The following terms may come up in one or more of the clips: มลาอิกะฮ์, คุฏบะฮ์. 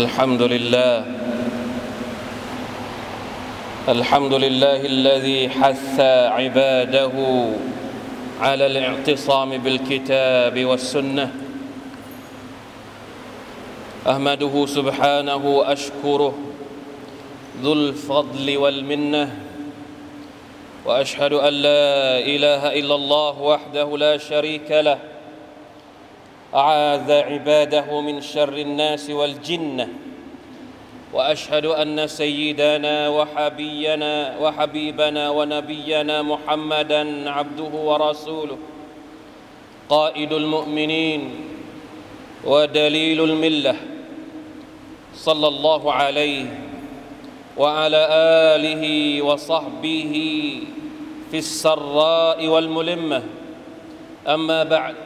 الحمد لله الحمد لله الذي حث عباده على الاعتصام بالكتاب والسنة أحمده سبحانه أشكره ذو الفضل والمنة وأشهد أن لا إله إلا الله وحده لا شريك له أعاذ عباده من شر الناس والجنة وأشهد أن سيدنا وحبيبنا ونبينا محمدًا عبده ورسوله قائد المؤمنين ودليل الملة صلى الله عليه وعلى آله وصحبه في السراء والملمة أما بعد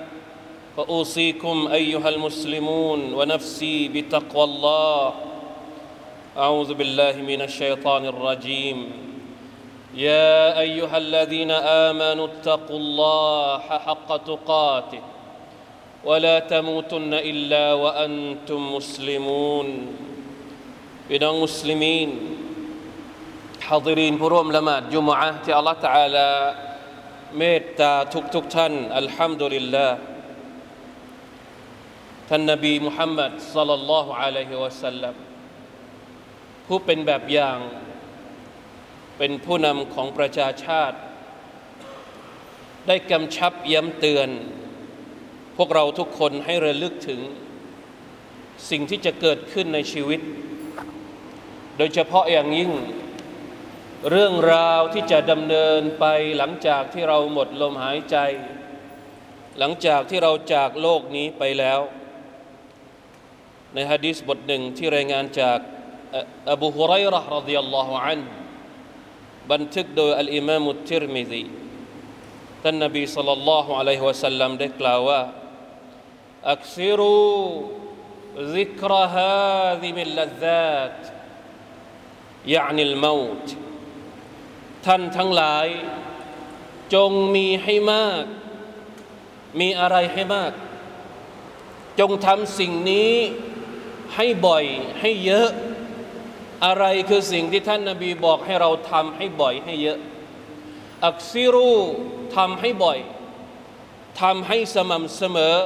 فأوصيكم أيها المسلمون ونفسي بتقوى الله أعوذ بالله من الشيطان الرجيم يا أيها الذين آمنوا اتقوا الله حق تقاته ولا تموتن إلا وأنتم مسلمون พี่น้องมุสลิมีนฮาดิรีนผู้ร่วมละหมาดยุมอะห์ที่อัลเลาะห์ตะอาลาเมตตาทุกท่านอัลฮัมดุลิลลาห์ท่านนบีมุฮัมมัดศ็อลลัลลอฮุอะลัยฮิวะซัลลัมผู้เป็นแบบอย่างเป็นผู้นำของประชาชาติได้กำชับย้ำเตือนพวกเราทุกคนให้ระลึกถึงสิ่งที่จะเกิดขึ้นในชีวิตโดยเฉพาะอย่างยิ่งเรื่องราวที่จะดำเนินไปหลังจากที่เราหมดลมหายใจหลังจากที่เราจากโลกนี้ไปแล้วในหะดีษบทหนึ่งที่รายงานจากอบูฮุรอยเราะห์รอฎิยัลลอฮุอันฮุบันทึกโดยอัลอิมามอัตติรมิซีท่านนบีศ็อลลัลลอฮุอะลัยฮิวะซัลลัมได้กล่าวว่าอักซิรูซิกรฮาซิมิลลัซซาตيعني الموت ท่านทั้งหลายจงมีให้มากมีอะไรให้มากจงทำสิ่งนี้ให้บ่อยให้เยอะอะไรคือสิ่งที่ท่านนบีบอกให้เราทำให้บ่อยให้เยอะอักซิรูทำให้บ่อยทำให้สม่ำเสมอ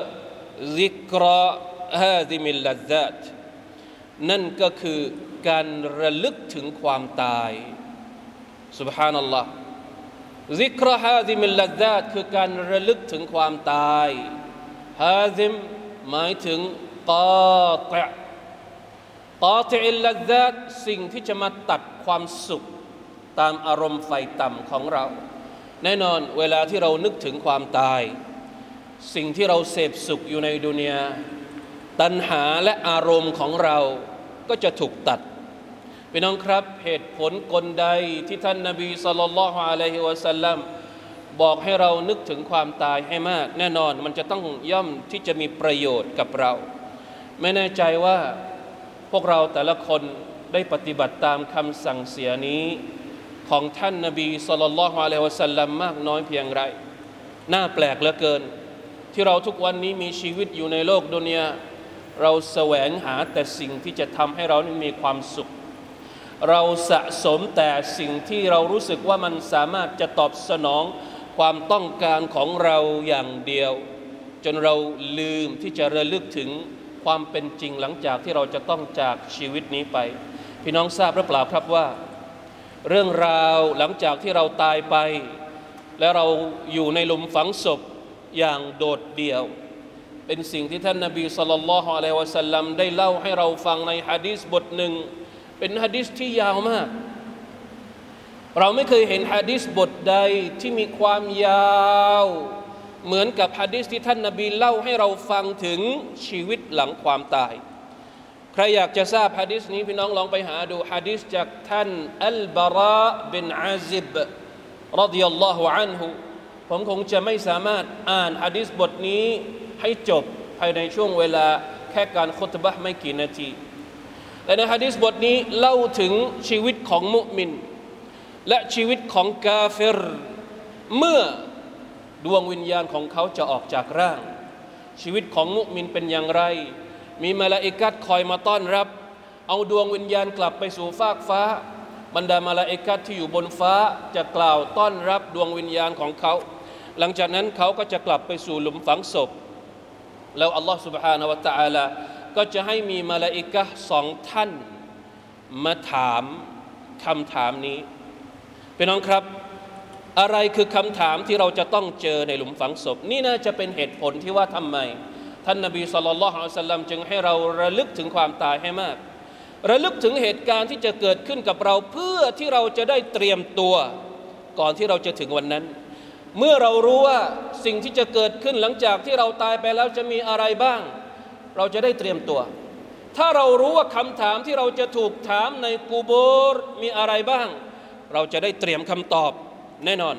ซิกระฮาซิมิลลัซซาตนั่นก็คือการระลึกถึงความตายซุบฮานัลลอฮ์ซิกรฮาซิมิลลัซซาตคือการระลึกถึงความตายฮาซิมหมายถึงกอติอลลัซซาตสิ่งที่จะมาตัดความสุขตามอารมณ์ไฟต่ำของเราแน่นอนเวลาที่เรานึกถึงความตายสิ่งที่เราเสพสุขอยู่ในดุนยาตัณหาและอารมณ์ของเราก็จะถูกตัดพี่น้องครับเหตุผลกลใดที่ท่านนบีศ็อลลัลลอฮุอะลัยฮิวะซัลลัมบอกให้เรานึกถึงความตายให้มากแน่นอนมันจะต้องย่อมที่จะมีประโยชน์กับเราไม่แน่ใจว่าพวกเราแต่ละคนได้ปฏิบัติตามคำสั่งเสียนี้ของท่านนบีศ็อลลัลลอฮุอะลัยฮิวะซัลลัมมากน้อยเพียงไรน่าแปลกเหลือเกินที่เราทุกวันนี้มีชีวิตอยู่ในโลกดุนยาเราแสวงหาแต่สิ่งที่จะทำให้เรามีความสุขเราสะสมแต่สิ่งที่เรารู้สึกว่ามันสามารถจะตอบสนองความต้องการของเราอย่างเดียวจนเราลืมที่จะระลึกถึงความเป็นจริงหลังจากที่เราจะต้องจากชีวิตนี้ไปพี่น้องทราบหรือเปล่าครับว่าเรื่องราวหลังจากที่เราตายไปและเราอยู่ในหลุมฝังศพอย่างโดดเดี่ยวเป็นสิ่งที่ท่านนบีศ็อลลัลลอฮุอะลัยฮิวะซัลลัมได้เล่าให้เราฟังในหะดีษบทหนึ่งเป็นหะดีษที่ยาวมากเราไม่เคยเห็นหะดีษบทใดที่มีความยาวเหมือนกับหะดีษที่ท่านนบีเล่าให้เราฟังถึงชีวิตหลังความตายใครอยากจะทราบหะดีษนี้พี่น้องลองไปหาดูหะดีษจากท่านอัลบะรอบินอาซิบรอฎิยัลลอฮุอันฮุผมคงจะไม่สามารถอ่านหะดีษบทนี้ให้จบภายในช่วงเวลาแค่การคุตบะห์ไม่กี่นาทีและในหะดีษบทนี้เล่าถึงชีวิตของมุมินและชีวิตของกาเฟรเมื่อดวงวิญญาณของเขาจะออกจากร่างชีวิตของมุมินเป็นอย่างไรมีมลาอิกะฮ์คอยมาต้อนรับ เอาดวงวิญญาณกลับไปสู่ฟากฟ้าบรรดามาลาอิกะฮ์ที่อยู่บนฟ้าจะกล่าวต้อนรับดวงวิญญาณของเขาหลังจากนั้นเขาก็จะกลับไปสู่หลุมฝังศพแล้วอัลลอฮ์ سبحانه และ تعالى ก็จะให้มีมาลาอิกะฮ์สองท่านมาถามคำถามนี้พี่น้องครับอะไรคือคำถามที่เราจะต้องเจอในหลุมฝังศพนี่น่าจะเป็นเหตุผลที่ว่าทำไมท่านนบีศ็อลลัลลอฮุอะลัยฮิวะซัลลัมจึงให้เราระลึกถึงความตายให้มากระลึกถึงเหตุการณ์ที่จะเกิดขึ้นกับเราเพื่อที่เราจะได้เตรียมตัวก่อนที่เราจะถึงวันนั้นเมื่อเรารู้ว่าสิ่งที่จะเกิดขึ้นหลังจากที่เราตายไปแล้วจะมีอะไรบ้างเราจะได้เตรียมตัวถ้าเรารู้ว่าคำถามที่เราจะถูกถามในกูโบร์มีอะไรบ้างเราจะได้เตรียมคำตอบแน่นอน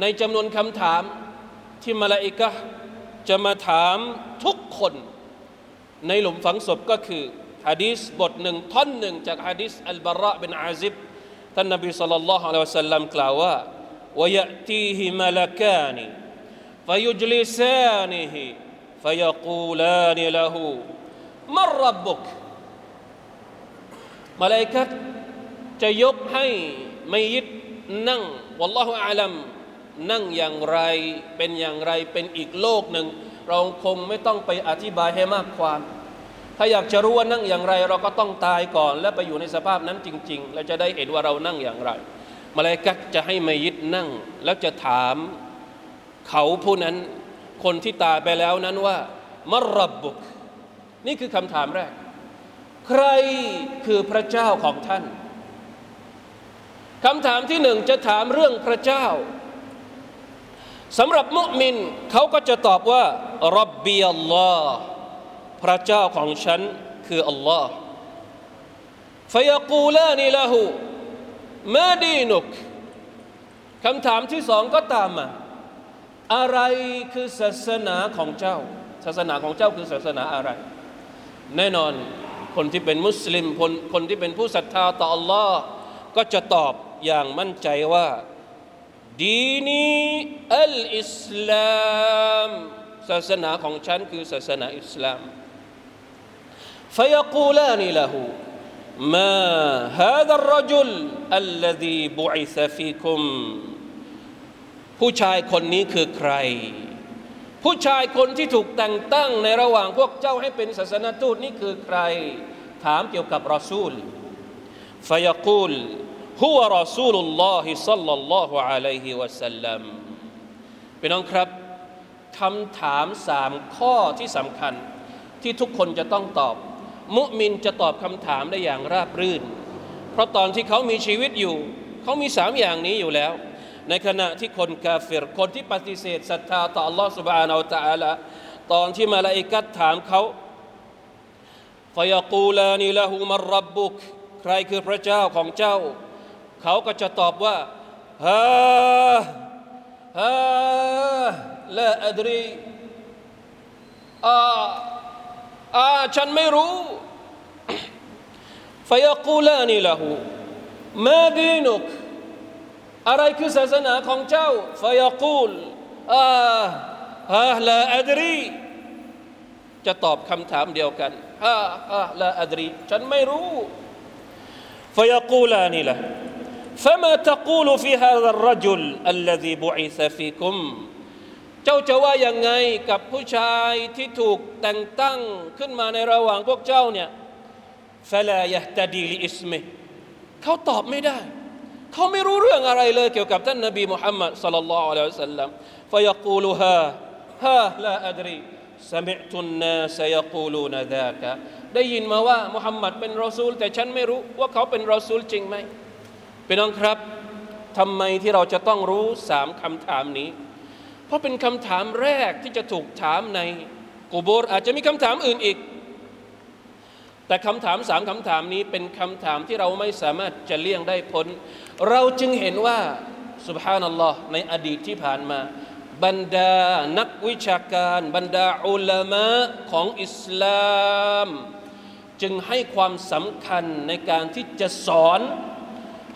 ในจำนวนคำถามที่มลาอิกะฮ์จะมาถามทุกคนในหลุมฝังศพก็คือหะดีษบทหนึ่งท่อนหนึ่งจากหะดีษอัลบะเราะห์บินอาซิบท่านนบีศ็อลลัลลอฮุอะลัยฮิวะซัลลัมกล่าวว่า وَيَأْتِيهِ مَلَكَانِ فَيُجْلِسَانِهِ فَيَقُولَانِ لَهُ مَنْ رَبُّكَ มลาอิกะฮ์จะยกให้มัยยิตนั่งวัลลอฮุอาลัมนั่งอย่างไรเป็นอย่างไรเป็นอีกโลกหนึ่งเราคงไม่ต้องไปอธิบายให้มากความถ้าอยากจะรู้ว่านั่งอย่างไรเราก็ต้องตายก่อนและไปอยู่ในสภาพนั้นจริงๆแล้วจะได้เห็นว่าเรานั่งอย่างไรมลาอิกะฮ์จะให้มัยยิตนั่งแล้วจะถามเขาผู้นั้นคนที่ตายไปแล้วนั้นว่ามัรรับบุกนี่คือคำถามแรกใครคือพระเจ้าของท่านคำถามที่หนึ่งจะถามเรื่องพระเจ้าสำหรับมุมินเขาก็จะตอบว่าร็อบบีอัลลอฮ์พระเจ้าของฉันคืออัลลอฮ์ฟะยะกูลานิละฮูมาดีนุกคำถามที่สองก็ตามมาอะไรคือศาสนาของเจ้าศาสนาของเจ้าคือศาสนาอะไรแน่นอนคนที่เป็นมุสลิมคนที่เป็นผู้ศรัทธาต่ออัลลอฮ์ก็จะตอบอย่างมั่นใจว่าดีนีอัลอิสลามศาสนาของฉันคือศาสนาอิสลามฟะยะกูลานิละฮูมาฮาซาอัรรจุลอัลลซีบุอิซะฟีกุมผู้ชายคนนี้คือใครผู้ชายคนที่ถูกแต่งตั้งในระหว่างพวกเจ้าให้เป็นศาสนทูตนี่คือใครถามเกี่ยวกับรอซูลฟะยะกูลฮุวะรอซูลุลลอฮิศ็อลลัลลอฮุอะลัยฮิวะซัลลัมพี่น้องครับคำถาม3ข้อที่สำคัญที่ทุกคนจะต้องตอบมุมินจะตอบคำถามได้อย่างราบรื่นเพราะตอนที่เขามีชีวิตอยู่เขามี3อย่างนี้อยู่แล้วในขณะที่คนกาเฟรคนที่ปฏิเสธศรัทธาต่ออัลลอฮ์ซุบฮานะฮูวะตะอาลาตอนที่มลาอิกะฮ์ถามเขาฟะยะกูลานิละฮูมัรร็อบบุกใครคือพระเจ้าของเจ้าเขาก็จะตอบว่าลาอัดรีฉันไม่รู้ฟะยะกูลานิละฮูมาดีนุกอะไรคือศาสนาของเจ้าฟะยะกูลลาอัดรีจะตอบคำถามเดียวกันลาอัดรีฉันไม่รู้فيقولان له فما تقول في هذا الرجل الذي بعث فيكم เจ้าจะว่ายังไงกับผู้ชายที่ถูกแต่งตั้งขึ้นมาในระหว่างพวกเจ้าเนี่ย فلا يهتدي لإسمه เขาตอบไม่ได้เขาไม่รู้เรื่องอะไรเลยเกี่ยวกับท่านนบีมุฮัมมัดศ็อลลัลลอฮุอะลัยฮิวะซัลลัม فيقول ها لا أدري سمعت الناس يقولون ذاكได้ยินมาว่ามุฮัมมัดเป็นรอซูลแต่ฉันไม่รู้ว่าเขาเป็นรอซูลจริงไหมพี่น้องครับทำไมที่เราจะต้องรู้3คำถามนี้เพราะเป็นคำถามแรกที่จะถูกถามในกุโบร์อาจจะมีคำถามอื่นอีกแต่คำถาม3คำถามนี้เป็นคำถามที่เราไม่สามารถจะเลี่ยงได้พ้นเราจึงเห็นว่าซุบฮานัลลอฮ์ในอดีตที่ผ่านมาบรรดานักวิชาการบรรดาอุลามะของอิสลามจึงให้ความสำคัญในการที่จะสอน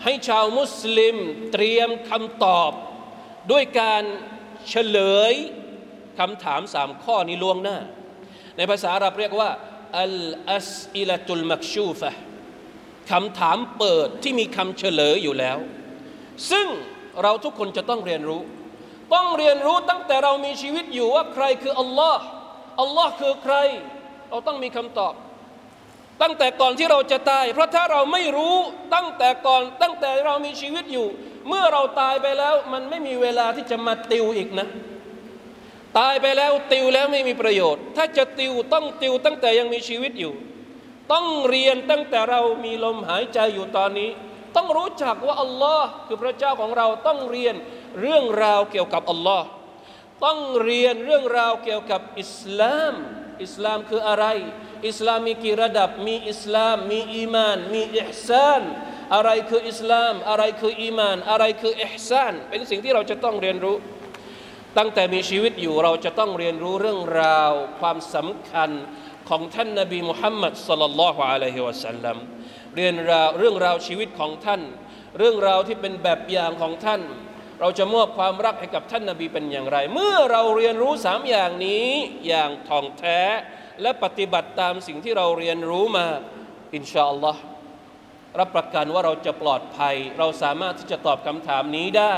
ให้ชาวมุสลิมเตรียมคำตอบด้วยการเฉลยคำถาม3ข้อนี้ล่วงหน้าในภาษาอาหรับเรียกว่า อัลอัสอิละตุลมักชูฟะคำถามเปิดที่มีคำเฉลยอยู่แล้วซึ่งเราทุกคนจะต้องเรียนรู้ตั้งแต่เรามีชีวิตอยู่ว่าใครคืออัลลอฮ์คือใครเราต้องมีคำตอบตั้งแต่ก่อนที่เราจะตายเพราะถ้าเราไม่รู้ตั้งแต่ก่อนตั้งแต่เรามีชีวิตอยู่เมื่อเราตายไปแล้วมันไม่มีเวลาที่จะมาติวอีกนะตายไปแล้วติวแล้วไม่มีประโยชน์ถ้าจะติวต้องติวตั้งแต่ยังมีชีวิตอยู่ต้องเรียนตั้งแต่เรามีลมหายใจอยู่ตอนนี้ต้องรู้จักว่าอัลลอฮ์คือพระเจ้าของเราต้องเรียนเรื่องราวเกี่ยวกับอัลลอฮ์ต้องเรียนเรื่องราวเกี่ยวกับอิสลามคืออะไรอิสลามมีกี่ระดับมีอิสลามมีอีมานมีอิห์ซานอะไรคืออิสลามอะไรคืออีมานอะไรคืออิห์ซานเป็นสิ่งที่เราจะต้องเรียนรู้ตั้งแต่มีชีวิตอยู่เราจะต้องเรียนรู้เรื่องราวความสำคัญของท่านนบีมุฮัมมัดศ็อลลัลลอฮุอะลัยฮิวะซัลลัมเรียนราวเรื่องราวชีวิตของท่านเรื่องราวที่เป็นแบบอย่างของท่านเราจะมอบความรักให้กับท่านนบีเป็นอย่างไรเมื่อเราเรียนรู้3อย่างนี้อย่างท่องแท้และปฏิบัติตามสิ่งที่เราเรียนรู้มาอินชาอัลลอฮ์รับประกันว่าเราจะปลอดภัยเราสามารถที่จะตอบคำถามนี้ได้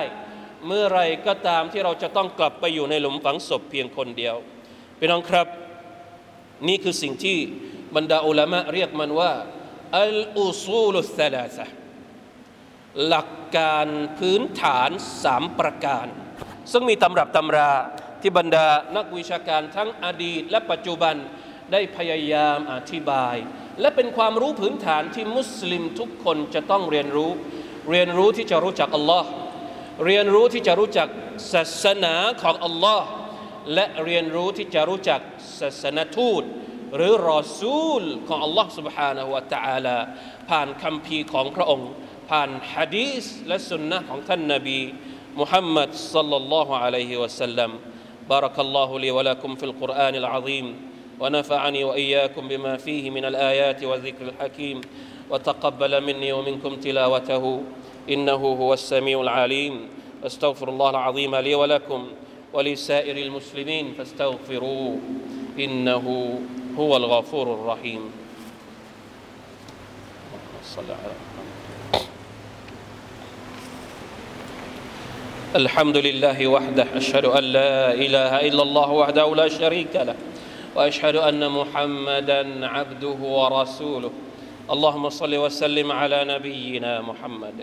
เมื่อไรก็ตามที่เราจะต้องกลับไปอยู่ในหลุมฝังศพเพียงคนเดียวพี่น้องครับนี่คือสิ่งที่บรรดาอุลามะเรียกมันว่าอัลอุซูลุสซะลาซะห์หลักการพื้นฐาน3ประการซึ่งมีตำรับตำราที่บรรดานักวิชาการทั้งอดีตและปัจจุบันได้พยายามอธิบายและเป็นความรู้พื้นฐานที่มุสลิมทุกคนจะต้องเรียนรู้ที่จะรู้จักอัลลอฮ์เรียนรู้ที่จะรู้จักศาสนาของอัลลอฮ์และเรียนรู้ที่จะรู้จักศาสนทูตหรือรอซูลของอัลลอฮ์ سبحانه และ تعالى ผ่านคัมภีร์ของพระองค์ผ่านหะดีษและสุนนะห์ของท่านนบีมุฮัมมัดศ็อลลัลลอฮุอะลัยฮิวะซัลลัมบารักัลลอฮุลีวะลากุมฟิลกุรอานิลอะซีมวะนะฟะอะนีวะอียากุมบิมาฟีฮิมินัลอายาติวะซิกริลฮะกีมวะตะกับบะละมินนีวะมินกุมติลาวะตะฮูอินนะฮูฮุวัสสะมีอุลอาลีมอัสตัฆฟิรุลลอฮุลอะซีมลีวะลากุมวะลิซาอิริลมุสลิมีนฟัสตัฆฟิรูอินนะฮูฮุวัลฆอฟูรุรเราะฮีมศ็อลลัลลอฮุอะลัยฮิวะซัลลัมالحمد لله وحده أشهد أن لا إله إلا الله وحده لا شريك له وأشهد أن محمدا عبده ورسوله اللهم صل وسلم على نبينا محمد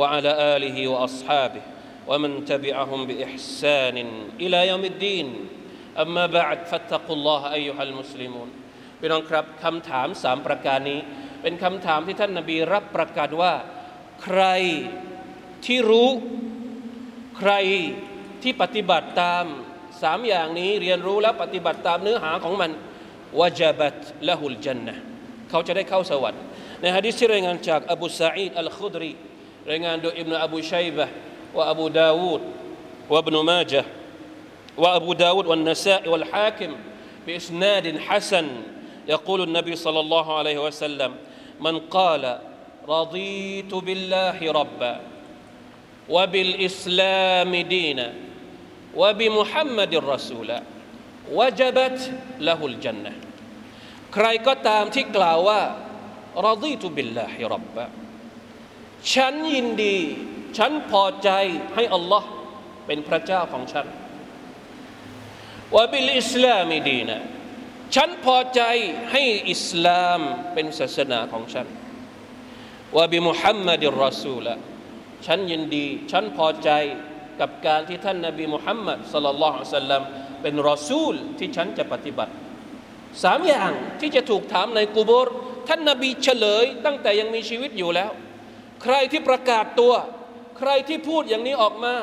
وعلى آله وأصحابه ومن تبعهم بإحسان إلى يوم الدين أما بعد فاتقوا الله أيها المسلمون พี่น้องครับคำถาม3ประการนี้เป็นคำถามที่ท่านนบีรับประกาศว่าใครที่รู้ใครที่ปฏิบัติตาม3อย่างนี้เรียนรู้แล้วปฏิบัติตามเนื้อหาของมันวะจะบัตละฮุลญันนะห์เขาจะได้เข้าสวรรค์ในหะดีษที่รายงานจากอบูซะอีดอัลคุดรีรายงานโดยอิบนุอบูชัยบะห์วะอบูดาวูดวะอิบนุมาญะห์วะอบูดาวูดวัลนะซาอิวัลฮากิมบิอิสนาดฮัสัน يقول النبي صلى الله عليه وسلم من قال رضيت بالله ربا وبالإسلام دينا وبمحمد الرسول وجبت له الجنة ใครก็ตามที่กล่าวว่ารอฎีตุบิลลาฮิร็อบบะฉันยินดีฉันพอใจให้อัลเลาะห์เป็นพระเจ้าของฉันวะบิลอิสลามดีนะฉันพอใจให้อิสลามเป็นศาสนาของฉันวะบิมุฮัมมัดอัรเราะซูลฉันยินดีฉันพอใจกับการที่ท่านนบีมุฮัมมัดศ็อลลัลลอฮุอะลัยฮิวะซัลลัมเป็นรอซูลที่ฉันจะปฏิบัติสามอย่างที่จะถูกถามในกุโบร์ท่านนบีเฉลยตั้งแต่ยังมีชีวิตอยู่แล้วใครที่ประกาศตัวใครที่พูดอย่างนี้ออกมา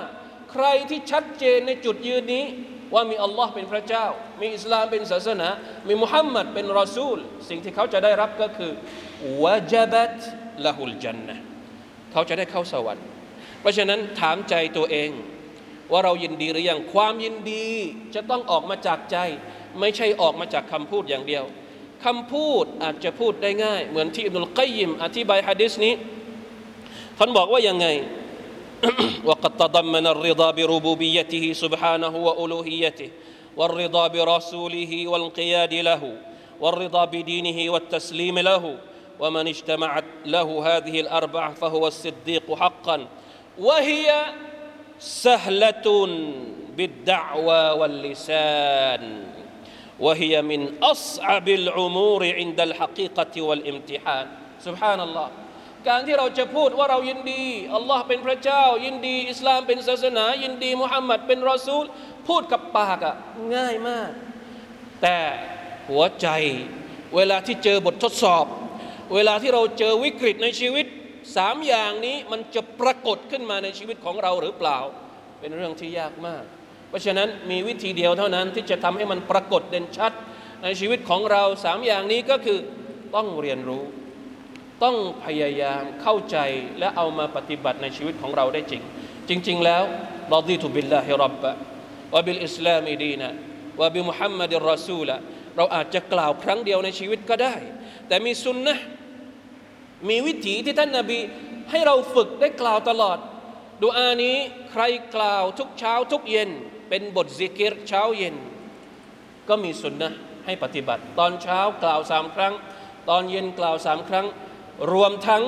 ใครที่ชัดเจนในจุดยืนนี้ว่ามีอัลลอฮ์เป็นพระเจ้ามีอิสลามเป็นศาสนามีมุฮัมมัดเป็นรอซูลสิ่งที่เขาจะได้รับก็คือวะจะบัตละฮุลญันนะห์เขาจะได้เข้าสวรรค์เพราะฉะนั้นถามใจตัวเองว่าเรายินดีหรือยังความยินดีจะต้องออกมาจากใจไม่ใช่ออกมาจากคำพูดอย่างเดียวคำพูดอาจจะพูดได้ง่ายเหมือนที่อิบนุลกัยยิมอธิบายหะดีษนี้ท่านบอกว่ายังไง وقد تضمن الرضا بربوبيته سبحانه وألوهيته والرضا برسوله والانقياد له والرضا بدينه والتسليم له ومن اجتمعت له هذه الأربعة فهو الصديق حقا وهي سهلة بالدعوى واللسان وهي من أصعب الأمور عند الحقيقة والامتحان سبحان الله การที่เราจะพูดว่าเรายินดีอัลลอฮ์เป็นพระเจ้ายินดีอิสลามเป็นศาสนายินดีมุฮัมมัดเป็นรอซูลพูดกับปากอะง่ายมากแต่หัวใจเวลาที่เจอบททดสอบเวลาที่เราเจอวิกฤตในชีวิตสามอย่างนี้มันจะปรากฏขึ้นมาในชีวิตของเราหรือเปล่าเป็นเรื่องที่ยากมากเพราะฉะนั้นมีวิธีเดียวเท่านั้นที่จะทำให้มันปรากฏเด่นชัดในชีวิตของเราสามอย่างนี้ก็คือต้องเรียนรู้ต้องพยายามเข้าใจและเอามาปฏิบัติในชีวิตของเราได้จริงแล้วรอดีตุบิลลาฮิรับบะวะบิลอิสลามิดีนะวะบิมุฮัมมัดิรรอซูละเราอาจจะกล่าวครั้งเดียวในชีวิตก็ได้แต่มีซุนนะห์มีวิถีที่ท่านนบีให้เราฝึกได้กล่าวตลอดดุอานี้ใครกล่าวทุกเช้าทุกเย็นเป็นบทซิกิรเช้าเย็นก็มีซุนนะห์ให้ปฏิบัติตอนเช้ากล่าว3ครั้งตอนเย็นกล่าว3ครั้งรวมทั้ง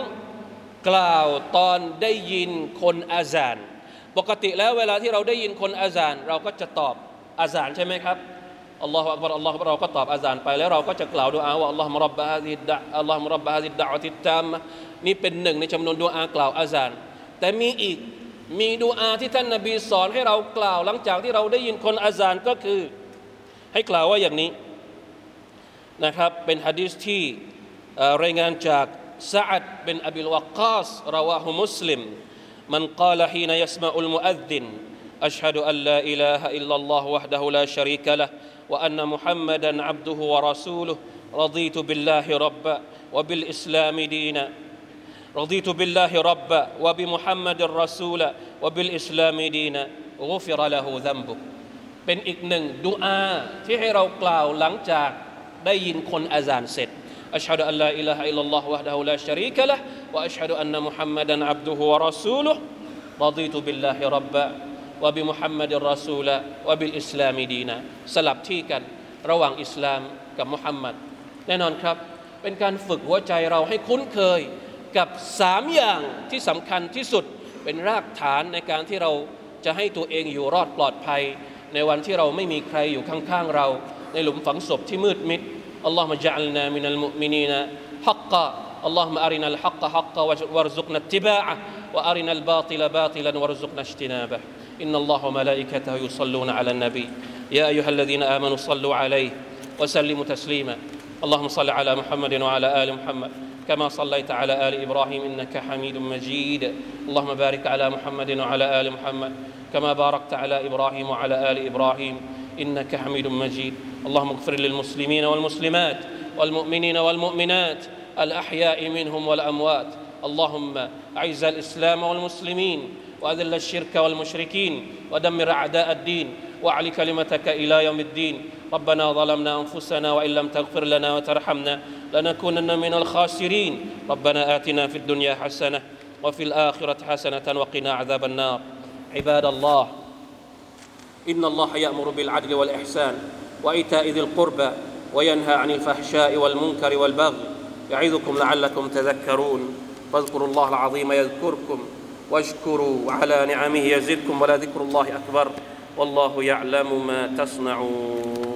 กล่าวตอนได้ยินคนอาซานปกติแล้วเวลาที่เราได้ยินคนอาซานเราก็จะตอบอาซานใช่ไหมครับอัลลอฮฺอักบัรอัลลอฮฺเราก็ตอบอาซานไปแล้วเราก็จะกล่าวดุอาว่าอัลลอฮฺมะร็อบบะฮาซิดะอัลลอฮฺมะร็อบบะฮาซิดะอติตามะนี่เป็นหนึ่งในจำนวนดุอากล่าวอาซานแต่มีอีกมีดุอาที่ท่านนบีสอนให้เรากล่าวหลังจากที่เราได้ยินคนอาซานก็คือให้กล่าวว่าอย่างนี้นะครับเป็นหะดีษที่รายงานจากسعد بن أبي الوقاص رواه مسلم من قال حين يسمع المؤذن أشهد أن لا إله إلا الله وحده لا شريك له وأن محمدا عبده ورسوله رضيت بالله ربا وبالإسلام دينا رضيت بالله ربا وبمحمد رسولا وبالإسلام دينا غفر له ذنبه เป็นอีกหนึ่งดุอาที่ให้เรากล่าวหลังจากได้ยินคนอาซานเสร็จأشهد أن لا إله إلا الله وحده لا شريك له وأشهد أن محمدا عبده ورسوله رضيت بالله ربا وبمحمد رسولا وبالإسلام دينا สลับที่กันระหว่างอิสลามกับมุฮัมมัดแน่นอนครับเป็นการฝึกหัวใจเราให้คุ้นเคยกับ3อย่างที่สำคัญที่สุดเป็นรากฐานในการที่เราจะให้ตัวเองอยู่รอดปลอดภัยในวันที่เราไม่มีใครอยู่ข้างๆเราในหลุมฝังศพที่มืดมิดاللهم اجعلنا من المؤمنين حقا اللهم أرنا الحق حقا وارزقنا اتباعه وأرنا الباطل باطلا وارزقنا اجتنابه إن الله وملائكته يصلون على النبي يا أيها الذين آمنوا صلوا عليه وسلموا تسليما اللهم صل على محمد وعلى آل محمد كما صليت على آل إبراهيم إنك حميد مجيد اللهم بارك على محمد وعلى آل محمد كما باركت على إبراهيم وعلى آل إبراهيم إنك حميد مجيد اللهم اغفر للمسلمين والمسلمات والمؤمنين والمؤمنات الأحياء منهم والأموات اللهم أعز الإسلام والمسلمين وأذل الشرك والمشركين ودمر أعداء الدين وأعل كلمتك إلى يوم الدين ربنا ظلمنا أنفسنا وإن لم تغفر لنا وترحمنا لنكونن من الخاسرين ربنا آتنا في الدنيا حسنة وفي الآخرة حسنة وقنا عذاب النار عباد الله إن الله يأمر بالعدل والإحسان وإيتاء ذي القربى وينهى عن الفحشاء والمنكر والبغي يعظكم لعلكم تذكرون فاذكروا الله العظيم يذكركم واشكروا على نعمه يزدكم ولذكر الله أكبر والله يعلم ما تصنعون